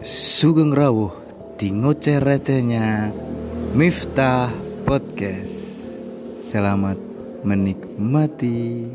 Sugeng rawuh dingo ceretenya Miftah Podcast. Selamat menikmati.